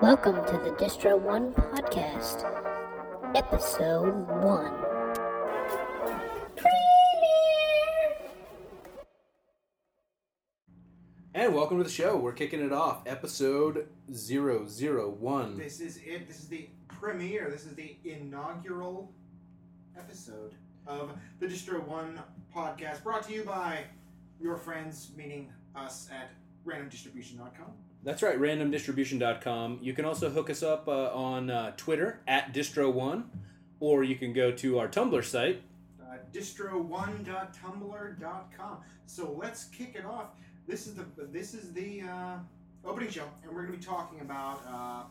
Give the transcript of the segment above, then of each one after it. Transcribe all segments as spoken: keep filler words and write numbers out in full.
Welcome to the Distro one Podcast, Episode one. Premiere! And welcome to the show. We're kicking it off. Episode zero zero one. This is it. This is the premiere. This is the inaugural episode of the Distro one Podcast, brought to you by your friends, meaning us, at random distribution dot com. That's right, random distribution dot com. You can also hook us up uh, on uh, Twitter, at Distro one, or you can go to our Tumblr site. Uh, distro one dot tumblr dot com. So let's kick it off. This is the this is the uh, opening show, and we're going to be talking about uh,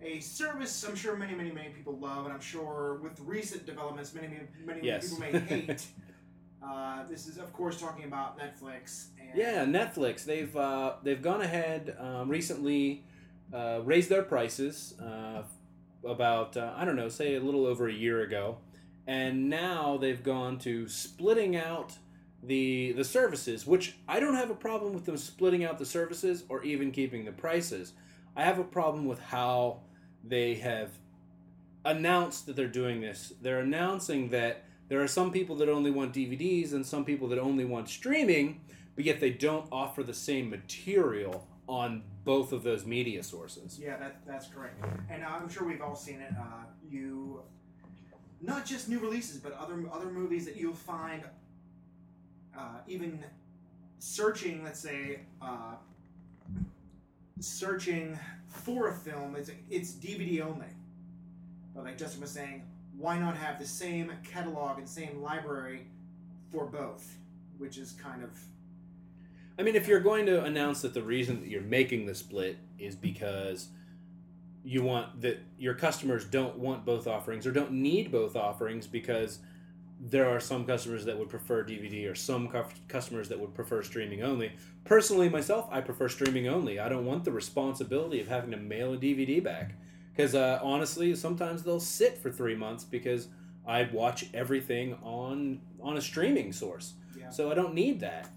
a service I'm sure many, many, many people love, and I'm sure with recent developments, many, many, many, yes. many people may hate. Uh, this is, of course, talking about Netflix. And yeah, Netflix. They've uh, they've gone ahead um, recently, uh, raised their prices uh, about, uh, I don't know, say a little over a year ago. And now they've gone to splitting out the the services, which I don't have a problem with them splitting out the services or even keeping the prices. I have a problem with how they have announced that they're doing this. They're announcing that there are some people that only want D V Ds and some people that only want streaming, but yet they don't offer the same material on both of those media sources. Yeah, that, that's correct. And I'm sure we've all seen it. Uh, you, not just new releases, but other other movies that you'll find uh, even searching, let's say, uh, searching for a film, it's, it's D V D only. But like Justin was saying, why not have the same catalog and same library for both? Which is kind of... I mean, if you're going to announce that the reason that you're making the split is because you want that your customers don't want both offerings or don't need both offerings because there are some customers that would prefer D V D or some cu- customers that would prefer streaming only. Personally, myself, I prefer streaming only. I don't want the responsibility of having to mail a D V D back. Because uh, honestly, sometimes they'll sit for three months because I watch everything on on a streaming source. Yeah. So I don't need that.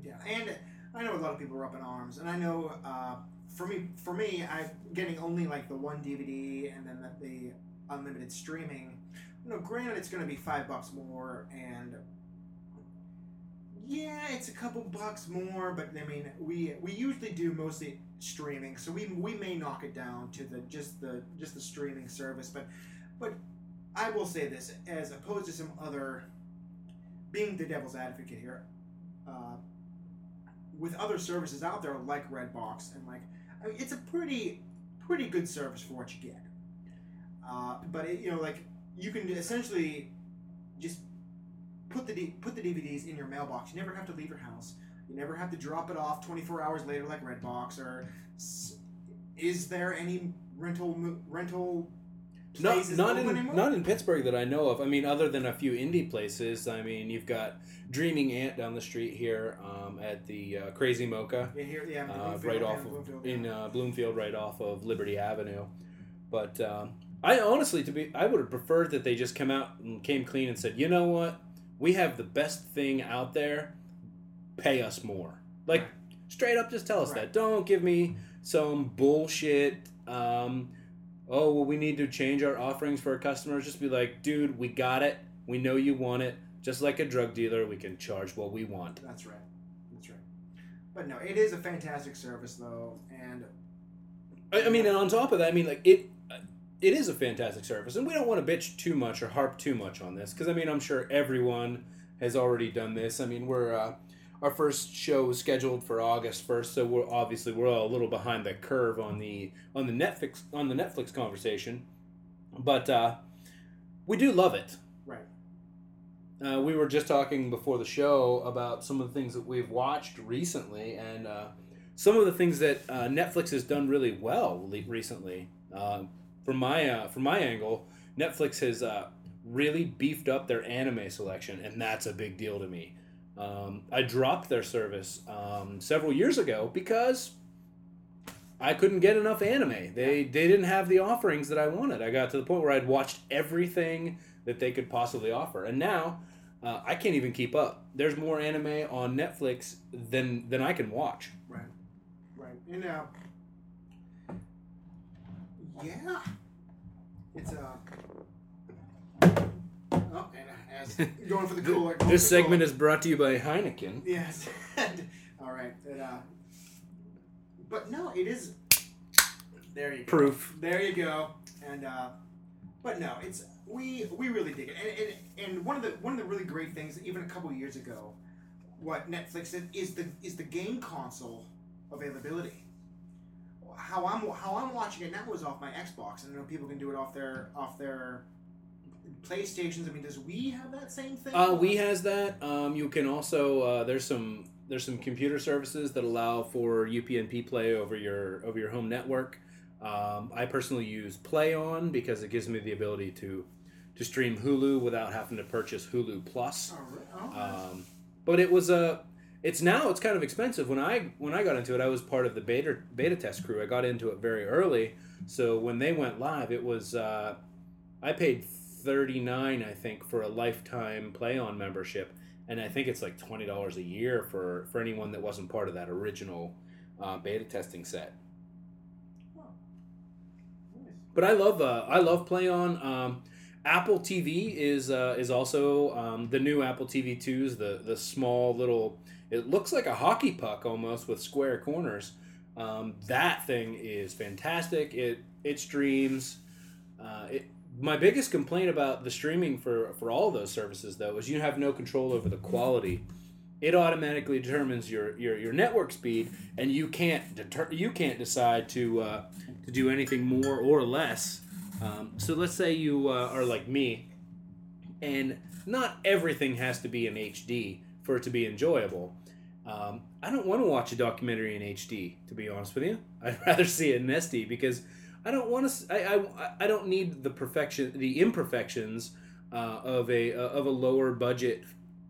Yeah, and I know a lot of people are up in arms, and I know uh, for me, for me, I'm getting only like the one D V D and then the, the unlimited streaming. You know, granted, it's going to be five bucks more, and yeah, it's a couple bucks more. But I mean, we we usually do mostly streaming, so we we may knock it down to the just the just the streaming service, but but I will say this, as opposed to some other, being the devil's advocate here, uh, with other services out there like Redbox and like, I mean, it's a pretty pretty good service for what you get, uh, but it, you know, like you can essentially just put the D- put the D V Ds in your mailbox. You never have to leave your house. You never have to drop it off twenty-four hours later like Redbox. Or is there any rental rental places not, not open in, anymore? Not in Pittsburgh that I know of. I mean, other than a few indie places. I mean, you've got Dreaming Ant down the street here um, at the uh, Crazy Mocha. Yeah, here, yeah, uh, Bloomfield, right off yeah, Bloomfield, of, yeah. in uh, Bloomfield, right off of Liberty Avenue. But um, I honestly, to be, I would have preferred that they just come out and came clean and said, you know what, we have the best thing out there. Pay us more. Like, right. Straight up just tell us right. that. Don't give me some bullshit, um, oh, well, we need to change our offerings for our customers. Just be like, dude, we got it. We know you want it. Just like a drug dealer, we can charge what we want. That's right. That's right. But no, it is a fantastic service, though. And I, I mean, and on top of that, I mean, like, it, it is a fantastic service. And we don't want to bitch too much or harp too much on this. Because, I mean, I'm sure everyone has already done this. I mean, we're... Uh, Our first show was scheduled for August first, so we're obviously we're all a little behind the curve on the on the Netflix on the Netflix conversation, but uh, we do love it. Right. Uh, we were just talking before the show about some of the things that we've watched recently, and uh, some of the things that uh, Netflix has done really well recently. Uh, from my uh, from my angle, Netflix has uh, really beefed up their anime selection, and that's a big deal to me. Um, I dropped their service um, several years ago because I couldn't get enough anime. They they didn't have the offerings that I wanted. I got to the point where I'd watched everything that they could possibly offer. And now, uh, I can't even keep up. There's more anime on Netflix than, than I can watch. Right. Right. And now, Yeah. It's a. Oh, and as going for the cool. Like, this segment is brought to you by Heineken. Yes. All right. It, uh, but no, it is. There you go. Proof. There you go. And uh, but no, it's we we really dig it. And, and and one of the one of the really great things, even a couple years ago, what Netflix did is the is the game console availability. How I'm how I'm watching it now is off my Xbox, and I know people can do it off their off their PlayStations. I mean, does Wii have that same thing? Uh, Wii has that. Um, you can also uh, there's some there's some computer services that allow for U P n P play over your over your home network. Um, I personally use PlayOn because it gives me the ability to to stream Hulu without having to purchase Hulu Plus. All right. Um, but it was a It's now it's kind of expensive. When I when I got into it, I was part of the beta beta test crew. I got into it very early, so when they went live, it was uh, I paid thirty-nine dollars I think for a lifetime PlayOn membership, and I think it's like twenty dollars a year for, for anyone that wasn't part of that original uh, beta testing set. Oh. Nice. But I love uh, I love PlayOn. Um, Apple T V is uh, is also um, the new Apple T V twos, the the small little. It looks like a hockey puck almost with square corners. Um, that thing is fantastic. It it streams. Uh, it, my biggest complaint about the streaming for, for all of those services, though, is you have no control over the quality. It automatically determines your, your, your network speed, and you can't deter, you can't decide to uh, to do anything more or less. Um, so let's say you uh, are like me, and not everything has to be in H D for it to be enjoyable. Um, I don't want to watch a documentary in H D, to be honest with you. I'd rather see it in S D because I don't want to. I I, I don't need the perfection, the imperfections uh, of a uh, of a lower budget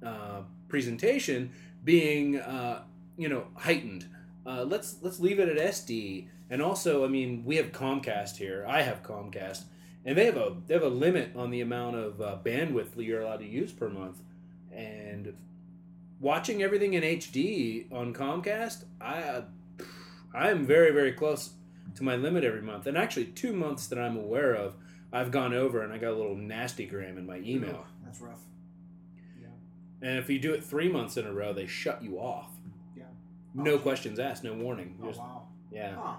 uh, presentation being uh, you know heightened. Uh, let's let's leave it at S D. And also, I mean, we have Comcast here. I have Comcast, and they have a they have a limit on the amount of uh, bandwidth that you're allowed to use per month, and watching everything in H D on Comcast, I I am very, very close to my limit every month. And actually, two months that I'm aware of, I've gone over and I got a little nasty gram in my email. That's rough. Yeah. And if you do it three months in a row, they shut you off. Yeah. Oh, no questions asked, no warning. Oh, just, wow. Yeah. Huh.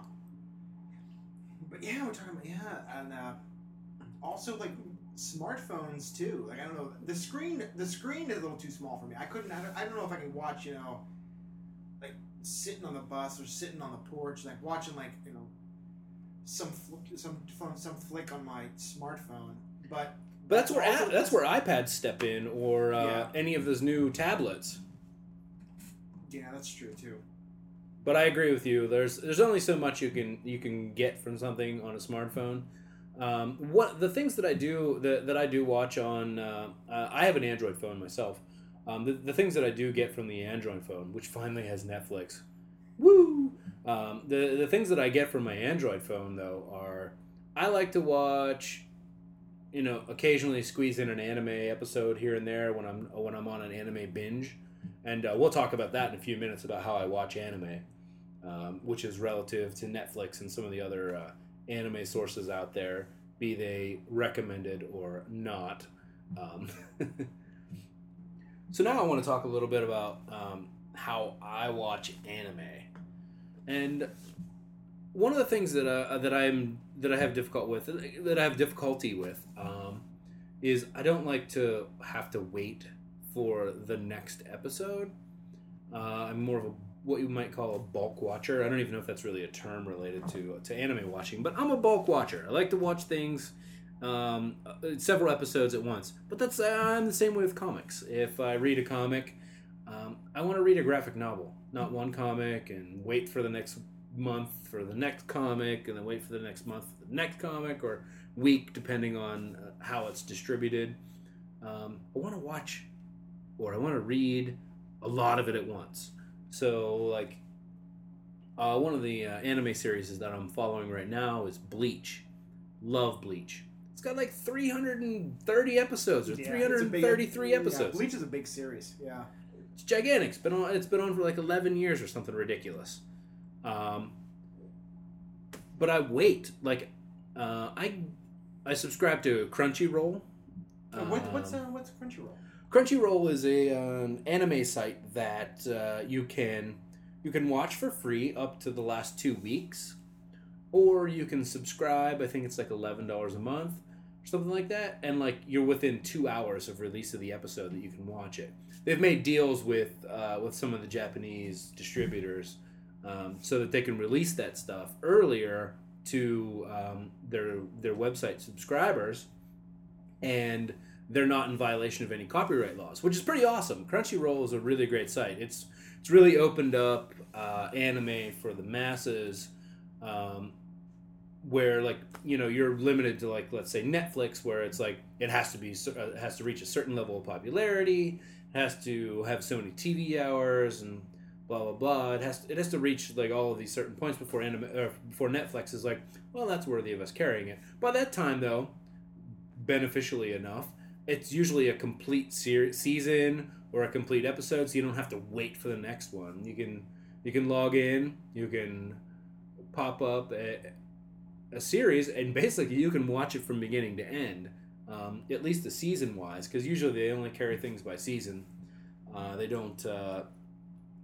But yeah, we're talking about, yeah. And uh, also, like, smartphones too. Like I don't know, the screen the screen is a little too small for me. I couldn't. I don't, I don't know if I could watch. You know, like sitting on the bus or sitting on the porch, like watching like you know, some fl- some phone some flick on my smartphone. But, but that's where also, that's where iPads step in, or uh, yeah. any of those new tablets. Yeah, that's true too. But I agree with you. There's there's only so much you can you can get from something on a smartphone. Um, what the things that I do that, that I do watch on uh, uh, I have an Android phone myself. Um, the, the things that I do get from the Android phone, which finally has Netflix, woo! Um, the the things that I get from my Android phone though are I like to watch, you know, occasionally squeeze in an anime episode here and there when I'm when I'm on an anime binge, and uh, we'll talk about that in a few minutes about how I watch anime, um, which is relative to Netflix and some of the other. Uh, anime sources out there, be they recommended or not. Um, so now I want to talk a little bit about um, how I watch anime. And one of the things that uh, that I'm that I have difficult with that I have difficulty with um, is I don't like to have to wait for the next episode. Uh, I'm more of a what you might call a bulk watcher. I don't even know if that's really a term related to to anime watching, but I'm a bulk watcher. I like to watch things, um, several episodes at once. But that's I'm the same way with comics. If I read a comic, um, I want to read a graphic novel, not one comic, and wait for the next month for the next comic, and then wait for the next month for the next comic, or week, depending on how it's distributed. Um, I want to watch, or I want to read a lot of it at once. So, like, uh, one of the uh, anime series that I'm following right now is Bleach. Love Bleach. It's got like three hundred thirty episodes or yeah, three hundred thirty-three big, episodes. Yeah, Bleach is a big series. Yeah, it's gigantic. It's been on. It's been on for like eleven years or something ridiculous. Um, but I wait. Like, Uh, I I subscribe to Crunchyroll. So what, um, what's uh, what's Crunchyroll? Crunchyroll is a an um, anime site that uh, you can you can watch for free up to the last two weeks, or you can subscribe. I think it's like eleven dollars a month or something like that, and like you're within two hours of release of the episode that you can watch it. They've made deals with uh, with some of the Japanese distributors um, so that they can release that stuff earlier to um, their their website subscribers, and they're not in violation of any copyright laws, which is pretty awesome. Crunchyroll is a really great site. It's it's really opened up uh, anime for the masses, um, where like you know you're limited to like let's say Netflix, where it's like it has to be it has to reach a certain level of popularity, it has to have so many T V hours and blah blah blah. It has to, it has to reach like all of these certain points before anime or before Netflix is like, well, that's worthy of us carrying it. By that time though, beneficially enough, it's usually a complete se- season or a complete episode, so you don't have to wait for the next one. You can you can log in, you can pop up a, a series, and basically you can watch it from beginning to end, um, at least the season-wise, because usually they only carry things by season. Uh, they don't uh,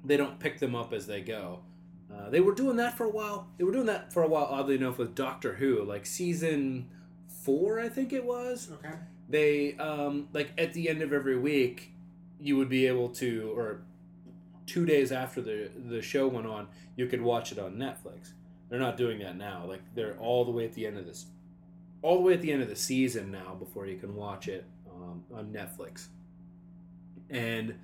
they don't pick them up as they go. Uh, they were doing that for a while. They were doing that for a while, oddly enough, with Doctor Who, like season four, I think it was. Okay. They, um, like, at the end of every week, you would be able to, or two days after the the show went on, you could watch it on Netflix. They're not doing that now. Like, they're all the way at the end of this, all the way at the end of the season now before you can watch it um, on Netflix. And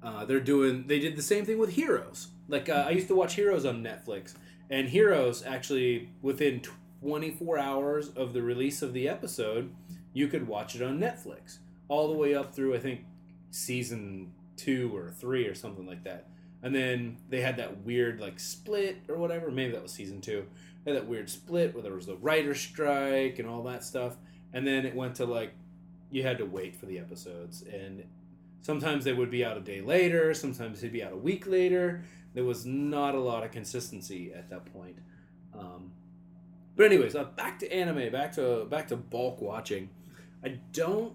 uh, they're doing, they did the same thing with Heroes. Like, uh, I used to watch Heroes on Netflix, and Heroes actually, within twenty-four hours of the release of the episode, you could watch it on Netflix all the way up through, I think, season two or three or something like that. And then they had that weird, like, split or whatever. Maybe that was season two. They had that weird split where there was the writer's strike and all that stuff. And then it went to, like, you had to wait for the episodes. And sometimes they would be out a day later. Sometimes they'd be out a week later. There was not a lot of consistency at that point. Um, but anyways, uh, back to anime, back to back to bulk watching. I don't...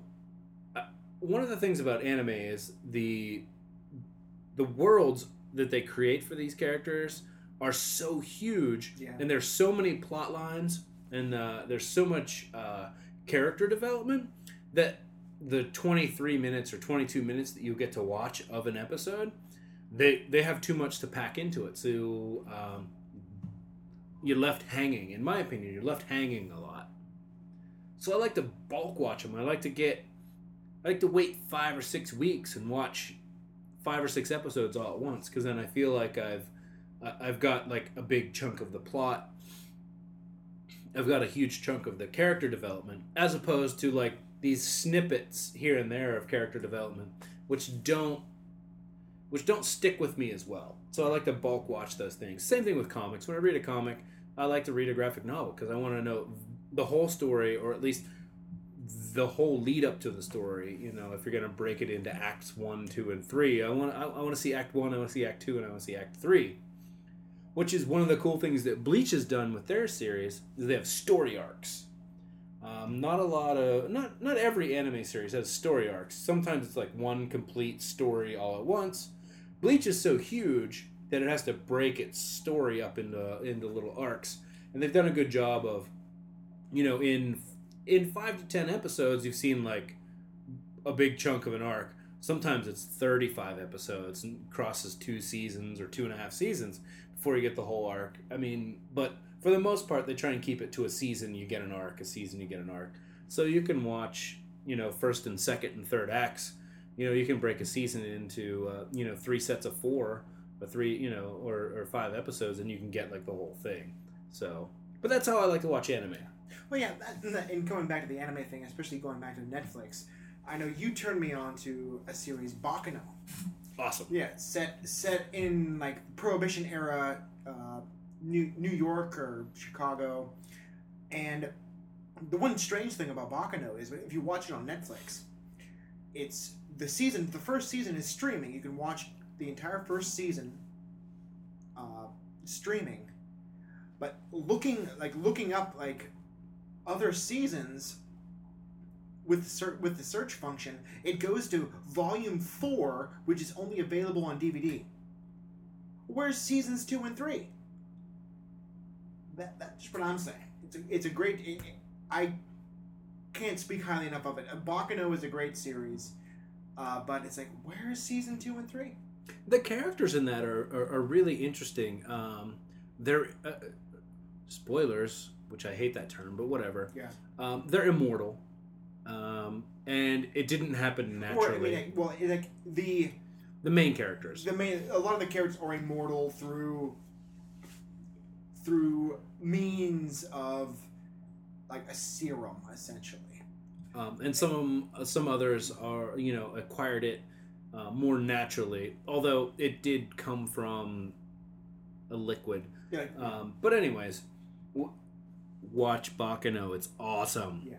Uh, one of the things about anime is the the worlds that they create for these characters are so huge, yeah. And there's so many plot lines, and uh, there's so much uh, character development that the twenty-three minutes or twenty-two minutes that you get to watch of an episode, they, they have too much to pack into it. So um, you're left hanging. In my opinion, you're left hanging a lot. So I like to bulk watch them. I like to get, I like to wait five or six weeks and watch five or six episodes all at once, because then I feel like I've, I've got like a big chunk of the plot. I've got a huge chunk of the character development, as opposed to like these snippets here and there of character development, which don't, which don't stick with me as well. So I like to bulk watch those things. Same thing with comics. When I read a comic, I like to read a graphic novel because I want to know the whole story, or at least the whole lead up to the story. You know, if you're going to break it into acts one, two, and three, I want I, I want to see act one, I want to see act two, and I want to see act three, which is one of the cool things that Bleach has done with their series. Is they have story arcs. Um, not a lot of not not every anime series has story arcs. Sometimes it's like one complete story all at once. Bleach is so huge that it has to break its story up into into little arcs, and they've done a good job of. You know, in in five to ten episodes, you've seen, like, a big chunk of an arc. Sometimes it's thirty-five episodes and crosses two seasons or two and a half seasons before you get the whole arc. I mean, but for the most part, they try and keep it to a season, you get an arc, a season, you get an arc. So you can watch, you know, first and second and third acts. You know, you can break a season into, uh, you know, three sets of four or three, you know, or, or five episodes, and you can get, like, the whole thing. So, but that's how I like to watch anime. Well, yeah, and going back to the anime thing, especially going back to Netflix, I know you turned me on to a series, Baccano. Awesome. Yeah, set set in, like, Prohibition era, uh, New New York or Chicago, and the one strange thing about Baccano is if you watch it on Netflix, it's the season, the first season is streaming. You can watch the entire first season uh, streaming, but looking like looking up like other seasons, with ser- with the search function, it goes to Volume four, which is only available on D V D. Where's Seasons two and three? That, that's what I'm saying. It's a, it's a great... It, it, I can't speak highly enough of it. Baccano is a great series, uh, but it's like, where is Season two and three? The characters in that are, are, are really interesting. Um, they're... Uh, spoilers, which I hate that term, but whatever. Yeah. Um, they're immortal. Um, and it didn't happen naturally. Or, I mean, well, like the the main characters, the main a lot of the characters are immortal through through means of like a serum, essentially. Um, and some of them, some others are you know acquired it uh, more naturally, although it did come from a liquid. Yeah. Um, but anyways, w- watch Baccano; it's awesome. Yeah.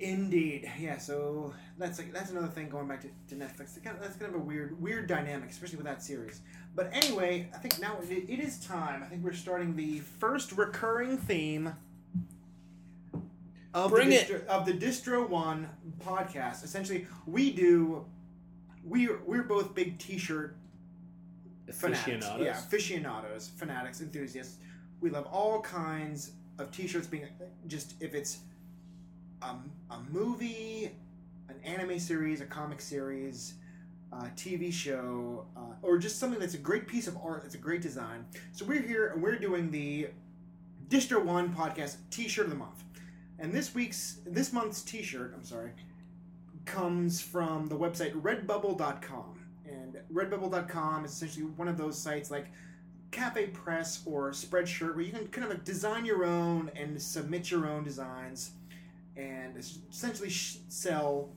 Indeed, yeah. So that's like, that's another thing going back to, to Netflix. Kind of, that's kind of a weird, weird dynamic, especially with that series. But anyway, I think now it, it is time. I think we're starting the first recurring theme of Bring the distro, it. of the Distro one podcast. Essentially, we do. We we're, we're both big T-shirt aficionados. Fanatics. Yeah, aficionados, fanatics, enthusiasts. We love all kinds of T-shirts. Being just if it's. A, a movie, an anime series, a comic series, a T V show, uh, or just something that's a great piece of art, that's a great design. So we're here and we're doing the Distro one Podcast T-Shirt of the Month. And this week's, this month's T-Shirt, I'm sorry, comes from the website redbubble dot com. And redbubble dot com is essentially one of those sites like Cafe Press or Spreadshirt where you can kind of like design your own and submit your own designs. And essentially sh- sell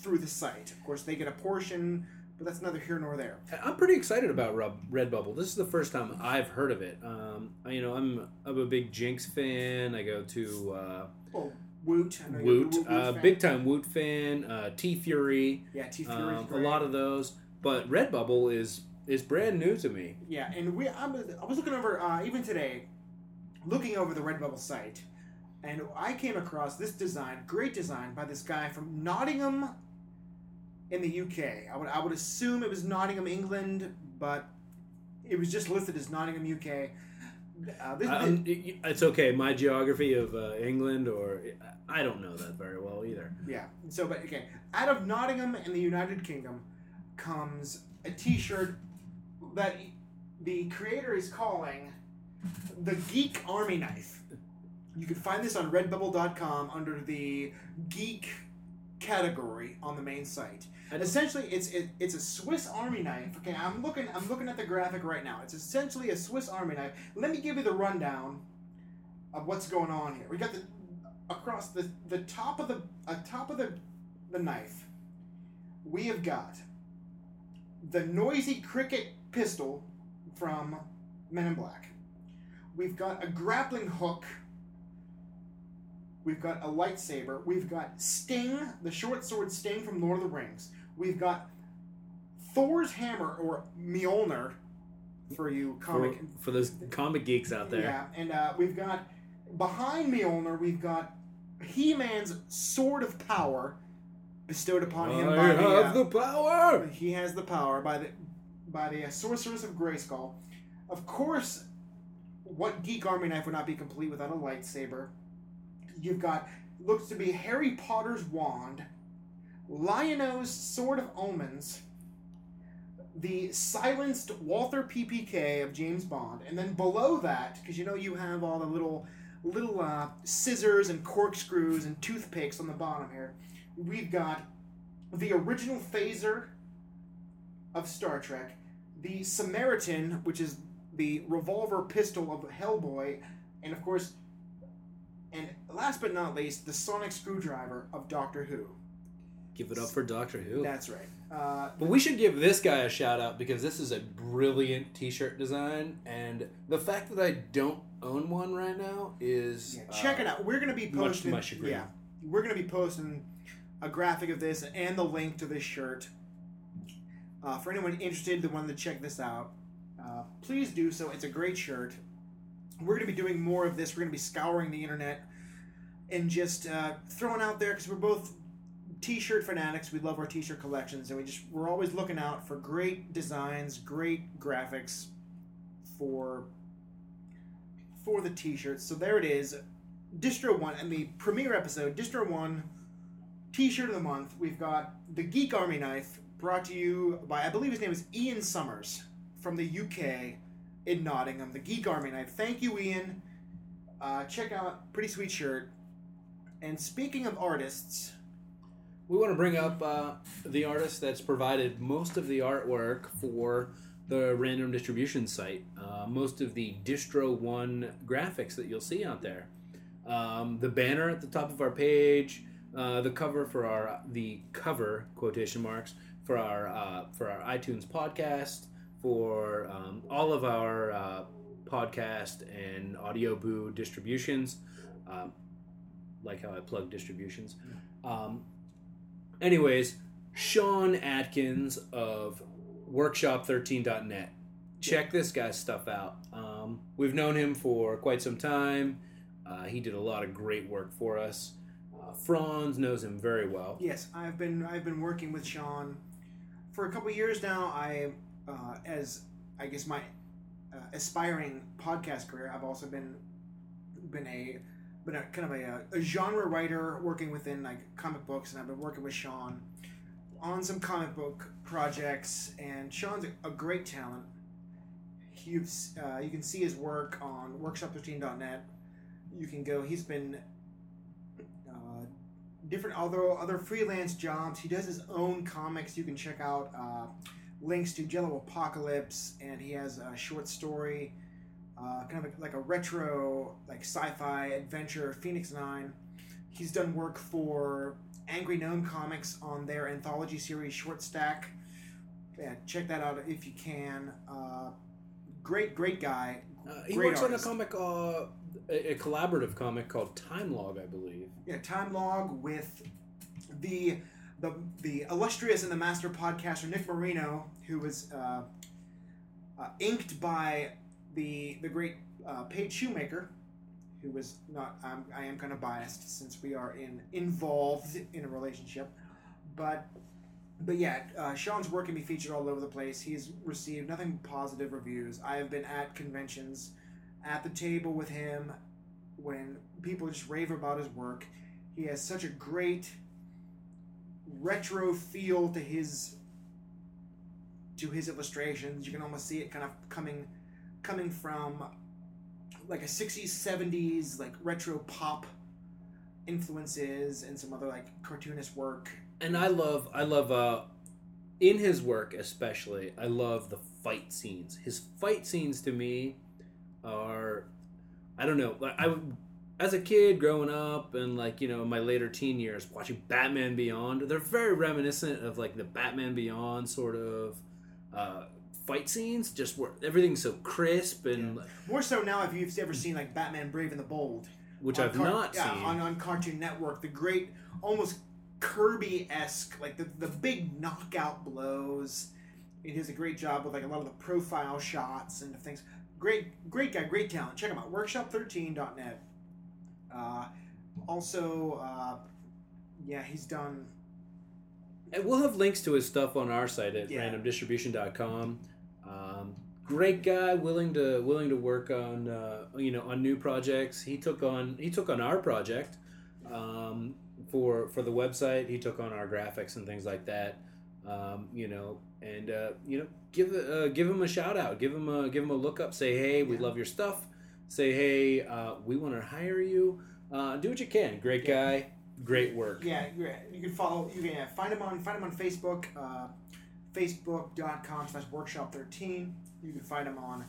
through the site. Of course, they get a portion, but that's neither here nor there. I'm pretty excited about Redbubble. This is the first time I've heard of it. Um, you know, I'm I'm a big Jinx fan. I go to uh, oh Woot, I know Woot, Woot, Woot uh, big time Woot fan. Uh, T Fury, yeah, T Fury, um, a lot of those. But Redbubble is is brand new to me. Yeah, and we I was, I was looking over uh, even today, looking over the Redbubble site. And I came across this design, great design, by this guy from Nottingham in the U K. I would I would assume it was Nottingham, England, but it was just listed as Nottingham, U K. Uh, this, um, it, it's okay. My geography of uh, England, or I don't know that very well either. Yeah. So, but okay. Out of Nottingham in the United Kingdom comes a T-shirt that the creator is calling the Geek Army Knife. You can find this on redbubble dot com under the geek category on the main site. And essentially, it's it, it's a Swiss Army knife. Okay, I'm looking I'm looking at the graphic right now. It's essentially a Swiss Army knife. Let me give you the rundown of what's going on here. We got the across the, the top of the uh, top of the the knife. We have got the noisy cricket pistol from Men in Black. We've got a grappling hook. We've got a lightsaber. We've got Sting, the short sword Sting from Lord of the Rings. We've got Thor's hammer, or Mjolnir, for you comic... For, for those comic geeks out there. Yeah, and uh, we've got... Behind Mjolnir, we've got He-Man's sword of power bestowed upon I him by the... I have the power! He has the power by the, by the uh, sorceress of Greyskull. Of course, what Geek Army Knife would not be complete without a lightsaber? You've got, looks to be Harry Potter's wand, Lion-O's Sword of Omens, the silenced Walther P P K of James Bond, and then below that, because you know you have all the little little uh, scissors and corkscrews and toothpicks on the bottom here, we've got the original phaser of Star Trek, the Samaritan, which is the revolver pistol of Hellboy, and of course... And last but not least, the sonic screwdriver of Doctor Who. Give it up for Doctor Who. That's right. Uh, but we should give this guy a shout out because this is a brilliant T-shirt design, and the fact that I don't own one right now is yeah, check uh, it out. We're going to be posting much to my chagrin. Yeah, we're going to be posting a graphic of this and the link to this shirt uh, for anyone interested that wanted to check this out. Uh, please do so. It's a great shirt. we're going to be doing more of this. We're going to be scouring the internet and just uh, throwing out there, because we're both t-shirt fanatics. We love our t-shirt collections, and we just we're always looking out for great designs, great graphics for for the t-shirts. So there it is, Distro one, and the premiere episode, Distro one T-shirt of the month. We've got the Geek Army Knife, brought to you by, I believe his name is Ian Summers from the U K in Nottingham. The Geek Army Knife. Thank you, Ian. Uh, check out, pretty sweet shirt. And speaking of artists, we want to bring up uh, the artist that's provided most of the artwork for the random distribution site. Uh, most of the Distro one graphics that you'll see out there. Um, the banner at the top of our page, uh, the cover for our the cover quotation marks for our uh, for our iTunes podcast, for um, all of our uh, podcast and Audio Boo distributions, um, like how I plug distributions. Um, anyways, Sean Atkins of Workshop thirteen dot net. Check this guy's stuff out. Um, we've known him for quite some time. Uh, he did a lot of great work for us. Uh, Franz knows him very well. Yes, I've been I've been working with Sean for a couple of years now. I, uh, as I guess my uh, aspiring podcast career, I've also been been a been a kind of a, a genre writer working within like comic books, and I've been working with Sean on some comic book projects. And Sean's a, a great talent. You've uh, you can see his work on Workshop thirteen dot net. You can go. He's been uh, different, although other freelance jobs. He does his own comics. You can check out uh, links to Jello Apocalypse, and he has a short story, uh, kind of a, like a retro, like sci-fi adventure, Phoenix Nine. He's done work for Angry Gnome Comics on their anthology series Short Stack. Yeah, check that out if you can. Uh, great, great guy. Uh, he great works artist. on a comic. Uh... A collaborative comic called Time Log, I believe. Yeah, Time Log with the the the illustrious and the master podcaster Nick Marino, who was uh, uh, inked by the the great uh, Paige Shoemaker, who was not. I'm, I am kind of biased since we are in involved in a relationship, but but yeah, uh, Sean's work can be featured all over the place. He's received nothing but positive reviews. I have been at conventions, at the table with him, when people just rave about his work. He has such a great retro feel to his to his illustrations. You can almost see it kind of coming coming from like a sixties, seventies like retro pop influences and some other like cartoonist work. And I love I love uh in his work especially, I love the fight scenes. His fight scenes to me are, I don't know, I, as a kid growing up and like, you know, my later teen years watching Batman Beyond, they're very reminiscent of like the Batman Beyond sort of uh, fight scenes, just where everything's so crisp and... Yeah. More so now if you've ever seen like Batman Brave and the Bold. Which I've car- not yeah, seen. On, on Cartoon Network, the great, almost Kirby-esque, like the, the big knockout blows. It does a great job with like a lot of the profile shots and things. Great, great guy, great talent. Check him out, workshop thirteen dot net. Uh, also, uh, yeah, he's done... And we'll have links to his stuff on our site at yeah. random distribution dot com. Um, great guy, willing to willing to work on uh, you know on new projects. He took on he took on our project um, for for the website. He took on our graphics and things like that. Um, you know, and uh, you know, give uh, give him a shout out, give him a give him a look up, say hey, we yeah. love your stuff, say hey, uh, we want to hire you, uh, do what you can. Great yeah. guy, great work. Yeah, you can follow, you can find him on find him on Facebook, uh, facebook dot com slash workshop thirteen. You can find him on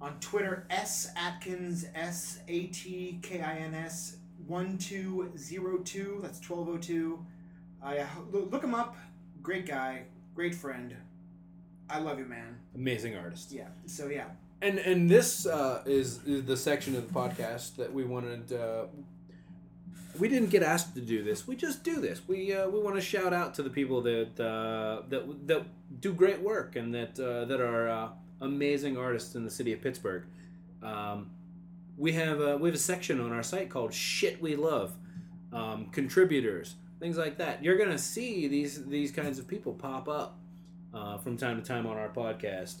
on Twitter, S Atkins S A T K I N S one two zero two. That's twelve oh two. Look him up. Great guy, great friend. I love you, man. Amazing artist. Yeah. So yeah. And and this uh, is, is the section of the podcast that we wanted. Uh, we didn't get asked to do this. We just do this. We uh, we want to shout out to the people that uh, that that do great work and that uh, that are uh, amazing artists in the city of Pittsburgh. Um, we have a, we have a section on our site called Shit We Love, um, contributors, things like that. You're going to see these these kinds of people pop up uh, from time to time on our podcast.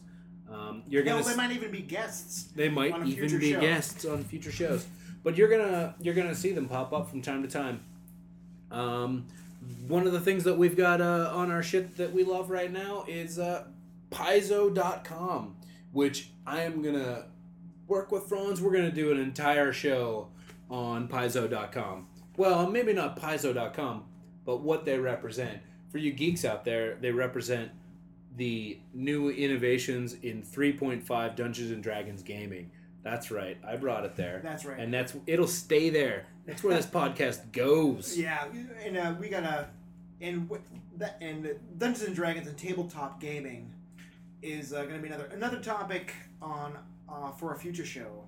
Um, you're Hell, gonna they s- might even be guests. They might on a even be show. guests on future shows. But you're gonna you're gonna see them pop up from time to time. Um, one of the things that we've got uh, on our shit that we love right now is uh, Paizo dot com, which I am gonna work with Franz. We're gonna do an entire show on Paizo dot com. Well, maybe not Paizo dot com, but what they represent. For you geeks out there, they represent the new innovations in three point five Dungeons and Dragons gaming. That's right. I brought it there. That's right. And that's it'll stay there. That's where this podcast goes. Yeah, and uh, we got a and with that and Dungeons and Dragons and tabletop gaming is uh, going to be another another topic on uh, for a future show.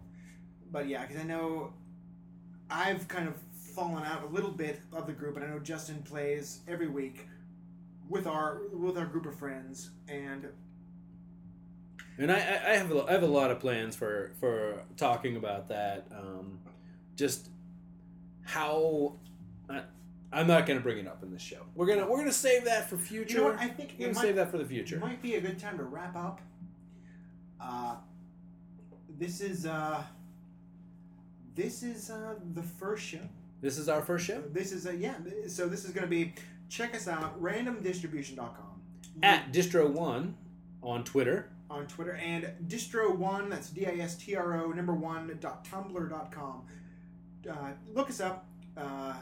But yeah, because I know I've kind of fallen out a little bit of the group, and I know Justin plays every week with our with our group of friends, and and I, I have a, I have a lot of plans for for talking about that. Um, just how I, I'm not going to bring it up in this show. We're gonna we're gonna save that for future. You know what? I think we're gonna might, save that for the future. It might be a good time to wrap up. Uh, this is uh, this is uh, the first show. This is our first show. This is a uh, yeah. So this is going to be. Check us out, random distribution dot com. At Distro one on Twitter. On Twitter. And Distro one, that's D I S T R O, number one, dot tumblr dot com. Uh, look us up. Uh,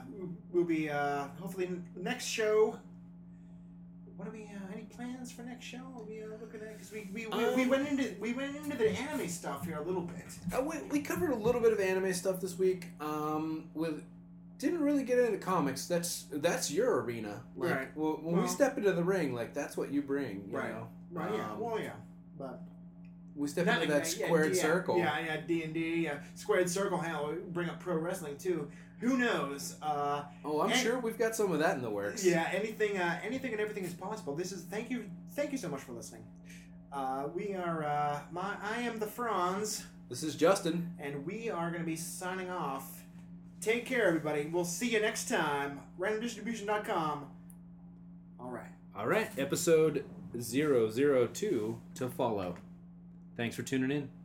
we'll be, uh, hopefully, next show. What are we, uh, any plans for next show? Are we uh, looking at, because we, we, we, um, we, went into, we went into the anime stuff here a little bit. Uh, we, we covered a little bit of anime stuff this week. Um, with... Didn't really get into comics. That's that's your arena. Like, right. Well, when well, we step into the ring, like that's what you bring. You right. Know? Right. Um, yeah. Well, yeah. But we step into like, that squared yeah, circle. Yeah. Yeah. D and D. Yeah. Squared circle. Hell, bring up pro wrestling too. Who knows? Uh, oh, I'm and, sure we've got some of that in the works. Yeah. Anything. Uh, anything and everything is possible. This is. Thank you. Thank you so much for listening. Uh, we are. Uh, my. I am the Franz. This is Justin. And we are going to be signing off. Take care, everybody. We'll see you next time. random distribution dot com. All right. All right. Episode zero zero two to follow. Thanks for tuning in.